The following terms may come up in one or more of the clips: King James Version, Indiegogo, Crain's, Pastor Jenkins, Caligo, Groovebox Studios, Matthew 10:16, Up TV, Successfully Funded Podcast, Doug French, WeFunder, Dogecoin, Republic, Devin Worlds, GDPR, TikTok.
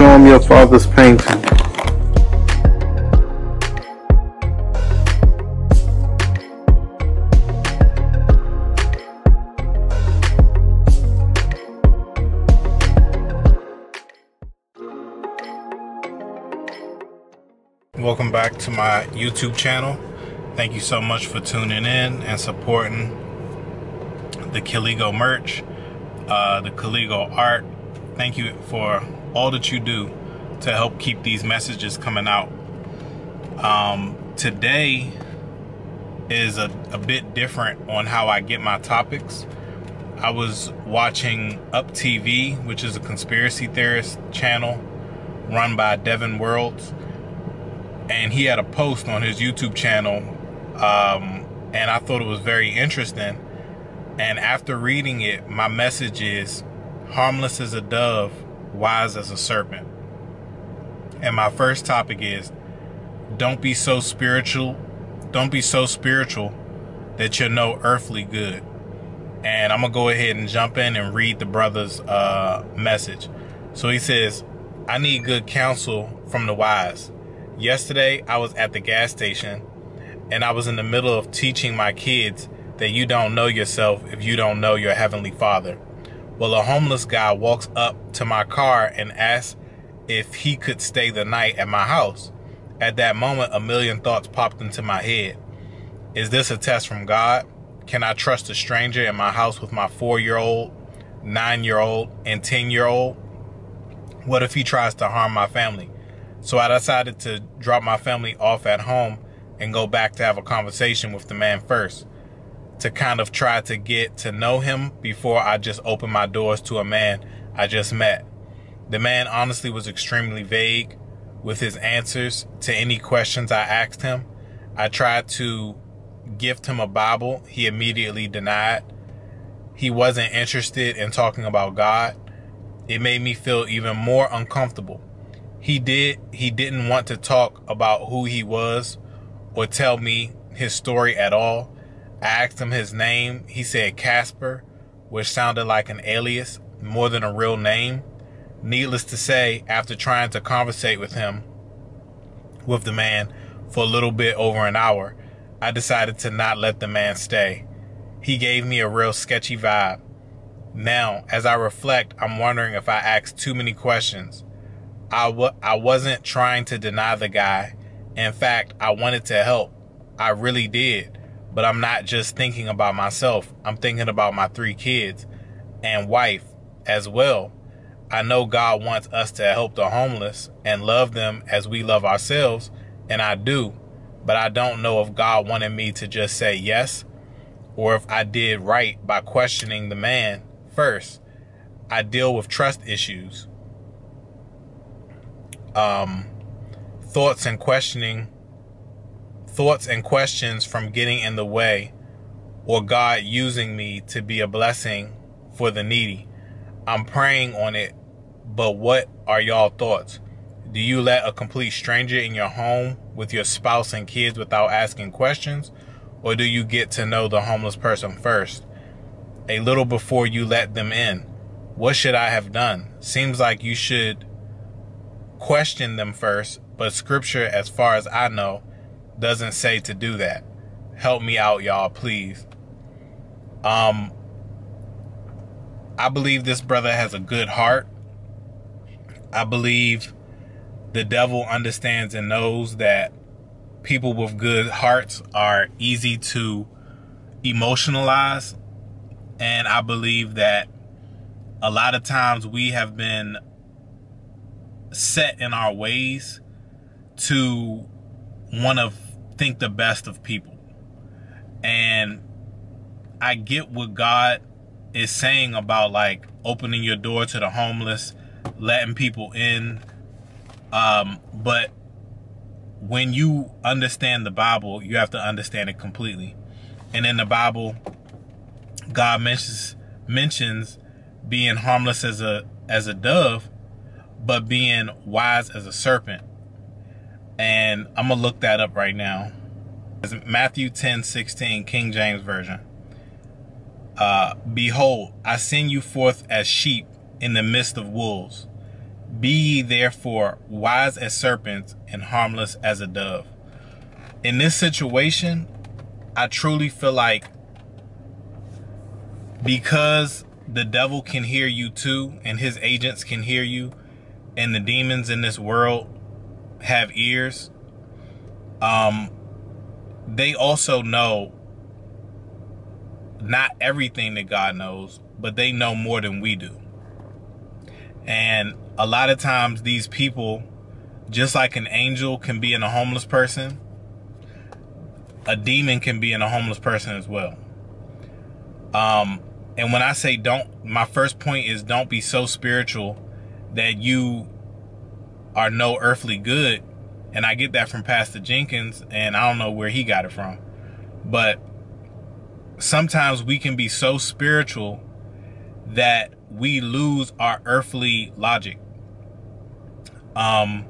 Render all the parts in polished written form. show him your father's painting. Welcome back to my YouTube channel. Thank you so much for tuning in and supporting the Caligo merch, the Caligo art. Thank you for all that you do to help keep these messages coming out. Today is a bit different on how I get my topics. I was watching Up TV, which is a conspiracy theorist channel run by Devin Worlds, and he had a post on his YouTube channel, and I thought it was very interesting. And after reading it, my message is, harmless as a dove, wise as a serpent. And my first topic is, don't be so spiritual that you're no earthly good. And I'm gonna go ahead and jump in and read the brother's message. So he says, I need good counsel from the wise. Yesterday, I was at the gas station and I was in the middle of teaching my kids that you don't know yourself if you don't know your Heavenly Father. Well, a homeless guy walks up to my car and asks if he could stay the night at my house. At that moment, a million thoughts popped into my head. Is this a test from God? Can I trust a stranger in my house with my 4-year-old, 9-year-old, and 10-year-old? What if he tries to harm my family? So I decided to drop my family off at home and go back to have a conversation with the man first, to kind of try to get to know him before I just opened my doors to a man I just met. The man honestly was extremely vague with his answers to any questions I asked him. I tried to gift him a Bible. He immediately denied. He wasn't interested in talking about God. It made me feel even more uncomfortable. He didn't want to talk about who he was or tell me his story at all. I asked him his name. He said Casper, which sounded like an alias more than a real name. Needless to say, after trying to conversate with the man for a little bit over an hour, I decided to not let the man stay. He gave me a real sketchy vibe. Now, as I reflect, I'm wondering if I asked too many questions. I wasn't trying to deny the guy. In fact, I wanted to help. I really did. But I'm not just thinking about myself. I'm thinking about my 3 kids and wife as well. I know God wants us to help the homeless and love them as we love ourselves, and I do. But I don't know if God wanted me to just say yes or if I did right by questioning the man first. I deal with trust issues. Thoughts and questions from getting in the way, or God using me to be a blessing for the needy. I'm praying on it, but what are y'all thoughts? Do you let a complete stranger in your home with your spouse and kids without asking questions, or do you get to know the homeless person first, a little before you let them in? What should I have done? Seems like you should question them first, but scripture, as far as I know, doesn't say to do that. Help me out, y'all, please. I believe this brother has a good heart. I believe the devil understands and knows that people with good hearts are easy to emotionalize, and I believe that a lot of times we have been set in our ways to think the best of people. And I get what God is saying about, like, opening your door to the homeless, letting people in. But when you understand the Bible, you have to understand it completely. And in the Bible, God mentions being harmless as a dove, but being wise as a serpent. And I'm going to look that up right now. It's Matthew 10:16, King James Version. Behold, I send you forth as sheep in the midst of wolves. Be ye therefore wise as serpents and harmless as a dove. In this situation, I truly feel like because the devil can hear you too, and his agents can hear you, and the demons in this world have ears, they also know not everything that God knows, but they know more than we do. And a lot of times these people, just like an angel can be in a homeless person, a demon can be in a homeless person as well. And when I say don't, my first point is don't be so spiritual that you are no earthly good. And I get that from Pastor Jenkins, and I don't know where he got it from. But sometimes we can be so spiritual that we lose our earthly logic. One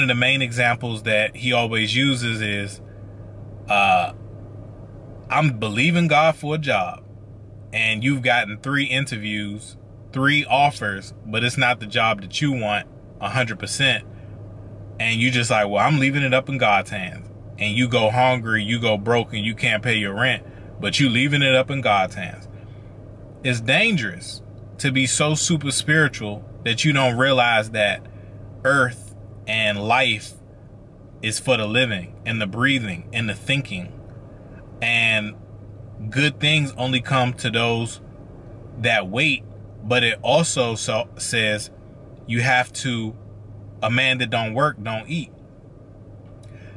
of the main examples that he always uses is, I'm believing God for a job, and you've gotten 3 interviews, 3 offers, but it's not the job that you want 100%. And you just like, well, I'm leaving it up in God's hands. And you go hungry, you go broke, and you can't pay your rent, but you leaving it up in God's hands. It's dangerous to be so super spiritual that you don't realize that earth and life is for the living and the breathing and the thinking. And good things only come to those that wait. But it also says you have to, a man that don't work don't eat.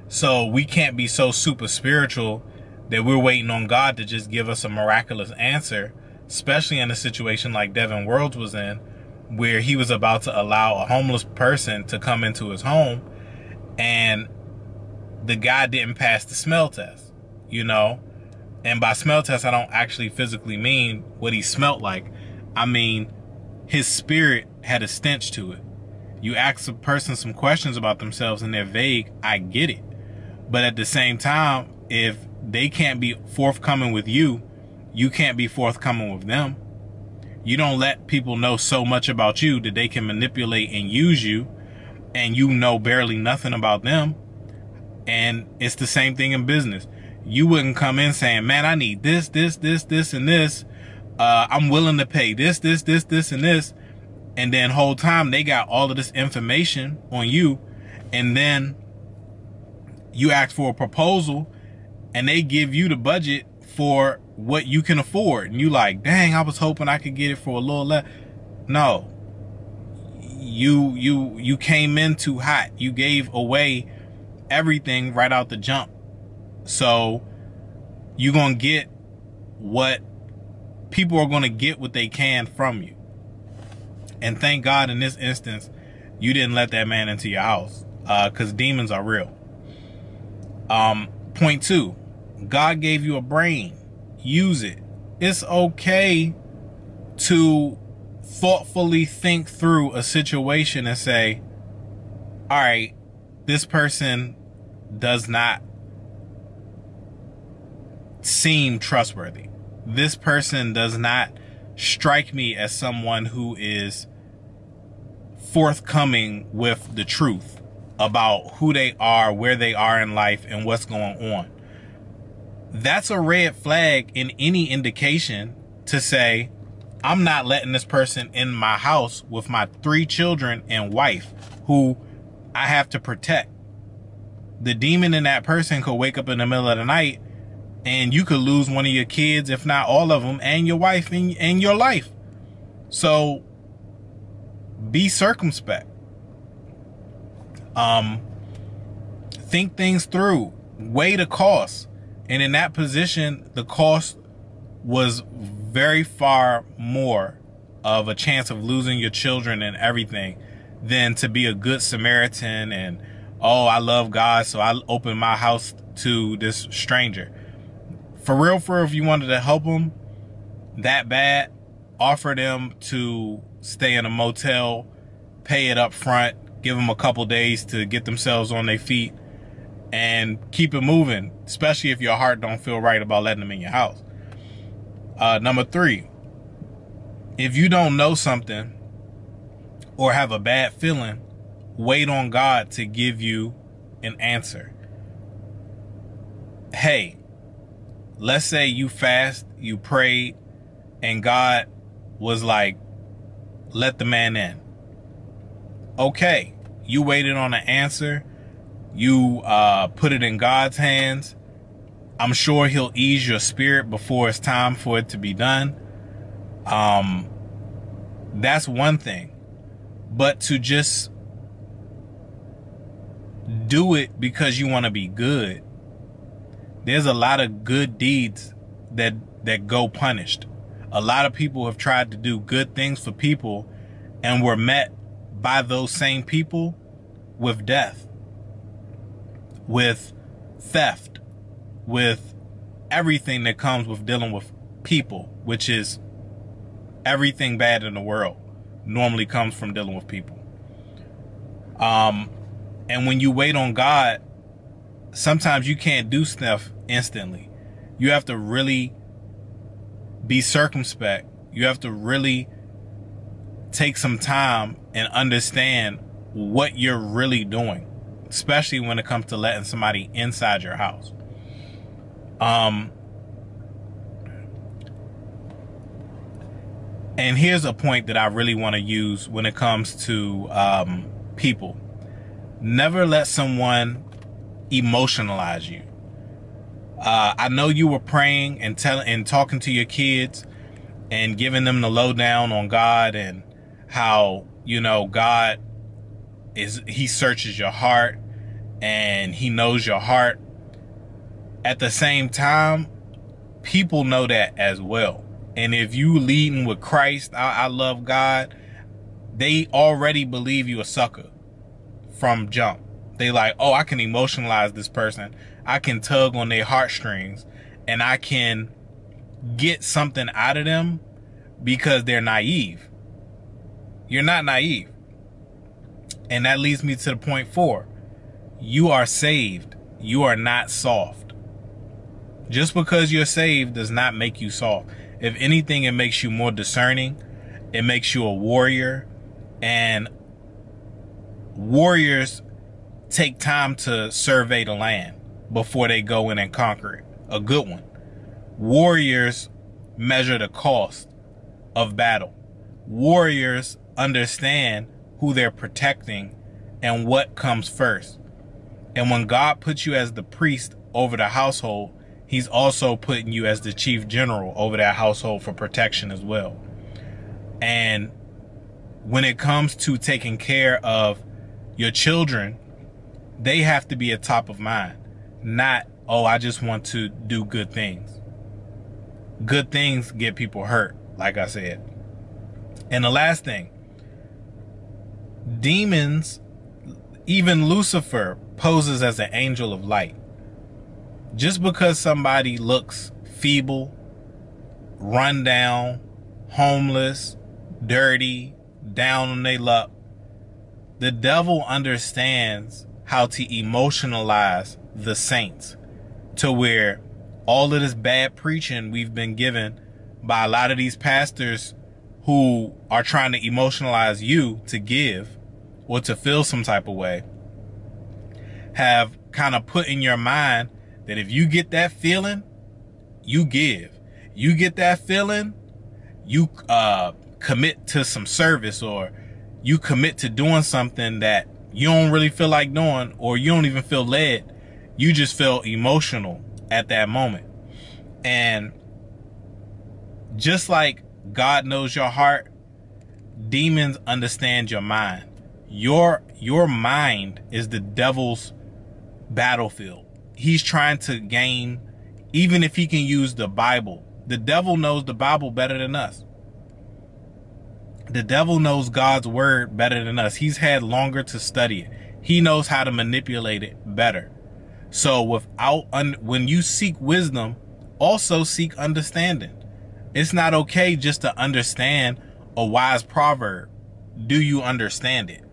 So we can't be so super spiritual that we're waiting on God to just give us a miraculous answer, especially in a situation like Devin Worlds was in, where he was about to allow a homeless person to come into his home, and the guy didn't pass the smell test, you know? And by smell test, I don't actually physically mean what he smelled like. I mean, his spirit had a stench to it. You ask a person some questions about themselves and they're vague, I get it. But at the same time, if they can't be forthcoming with you, you can't be forthcoming with them. You don't let people know so much about you that they can manipulate and use you, and you know barely nothing about them. And it's the same thing in business. You wouldn't come in saying, man, I need this, this, this, this, and this. I'm willing to pay this, this, this, this, and this. And then whole time they got all of this information on you. And then you ask for a proposal and they give you the budget for what you can afford. And you like, dang, I was hoping I could get it for a little less. No, you came in too hot. You gave away everything right out the jump. So you're going to get what people are going to get, what they can from you. And thank God in this instance, you didn't let that man into your house, because demons are real. Point 2, God gave you a brain. Use it. It's okay to thoughtfully think through a situation and say, all right, this person does not seem trustworthy. This person does not strike me as someone who is forthcoming with the truth about who they are, where they are in life, and what's going on. That's a red flag in any indication to say, I'm not letting this person in my house with my 3 children and wife who I have to protect. The demon in that person could wake up in the middle of the night, and you could lose one of your kids, if not all of them, and your wife and your life. So be circumspect. Think things through. Weigh the cost. And in that position, the cost was very far more of a chance of losing your children and everything than to be a good Samaritan and, oh, I love God, so I open my house to this stranger. For real, if you wanted to help them that bad, offer them to stay in a motel, pay it up front, give them a couple days to get themselves on their feet, and keep it moving, especially if your heart don't feel right about letting them in your house. Number 3, if you don't know something, or have a bad feeling, wait on God to give you an answer. Hey, let's say you fast, you prayed, and God was like, let the man in. Okay, you waited on an answer. You put it in God's hands. I'm sure he'll ease your spirit before it's time for it to be done. That's one thing. But to just do it because you want to be good, there's a lot of good deeds that go punished. A lot of people have tried to do good things for people and were met by those same people with death, with theft, with everything that comes with dealing with people, which is everything bad in the world normally comes from dealing with people. And when you wait on God, sometimes you can't do stuff instantly. You have to really be circumspect. You have to really take some time and understand what you're really doing, especially when it comes to letting somebody inside your house. And here's a point that I really want to use when it comes to people. Never let someone emotionalize you. I know you were praying and talking to your kids and giving them the lowdown on God and how, you know, God is, he searches your heart and he knows your heart. At the same time, people know that as well. And if you leading with Christ, I love God, they already believe you a sucker from jump. They like, oh, I can emotionalize this person. I can tug on their heartstrings and I can get something out of them because they're naive. You're not naive. And that leads me to the point 4. You are saved. You are not soft. Just because you're saved does not make you soft. If anything, it makes you more discerning. It makes you a warrior. And warriors take time to survey the land before they go in and conquer it. A good one. Warriors measure the cost of battle. Warriors understand who they're protecting and what comes first. And when God puts you as the priest over the household, he's also putting you as the chief general over that household for protection as well. And when it comes to taking care of your children, they have to be at top of mind. Not, oh, I just want to do good things. Good things get people hurt, like I said. And the last thing, demons, even Lucifer, poses as an angel of light. Just because somebody looks feeble, run down, homeless, dirty, down on their luck, the devil understands how to emotionalize the saints to where all of this bad preaching we've been given by a lot of these pastors who are trying to emotionalize you to give or to feel some type of way have kind of put in your mind that if you get that feeling, you give. You get that feeling, you commit to some service, or you commit to doing something that you don't really feel like doing, or you don't even feel led. You just feel emotional at that moment. And just like God knows your heart, demons understand your mind. Your mind is the devil's battlefield. He's trying to gain, even if he can use the Bible. The devil knows the Bible better than us. The devil knows God's word better than us. He's had longer to study it. He knows how to manipulate it better. So when you seek wisdom, also seek understanding. It's not okay just to understand a wise proverb. Do you understand it?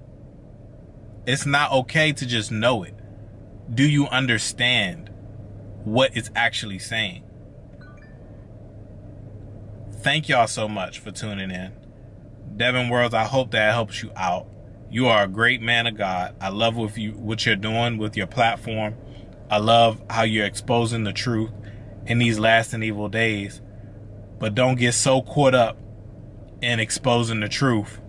It's not okay to just know it. Do you understand what it's actually saying? Thank y'all so much for tuning in. Devin Worlds, I hope that helps you out. You are a great man of God. I love what you're doing with your platform. I love how you're exposing the truth in these last and evil days. But don't get so caught up in exposing the truth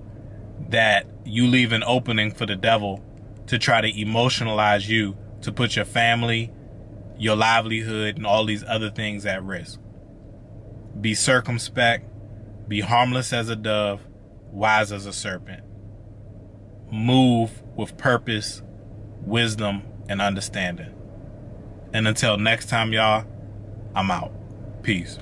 that you leave an opening for the devil to try to emotionalize you, to put your family, your livelihood, and all these other things at risk. Be circumspect. Be harmless as a dove, wise as a serpent. Move with purpose, wisdom, and understanding. And until next time, y'all, I'm out. Peace.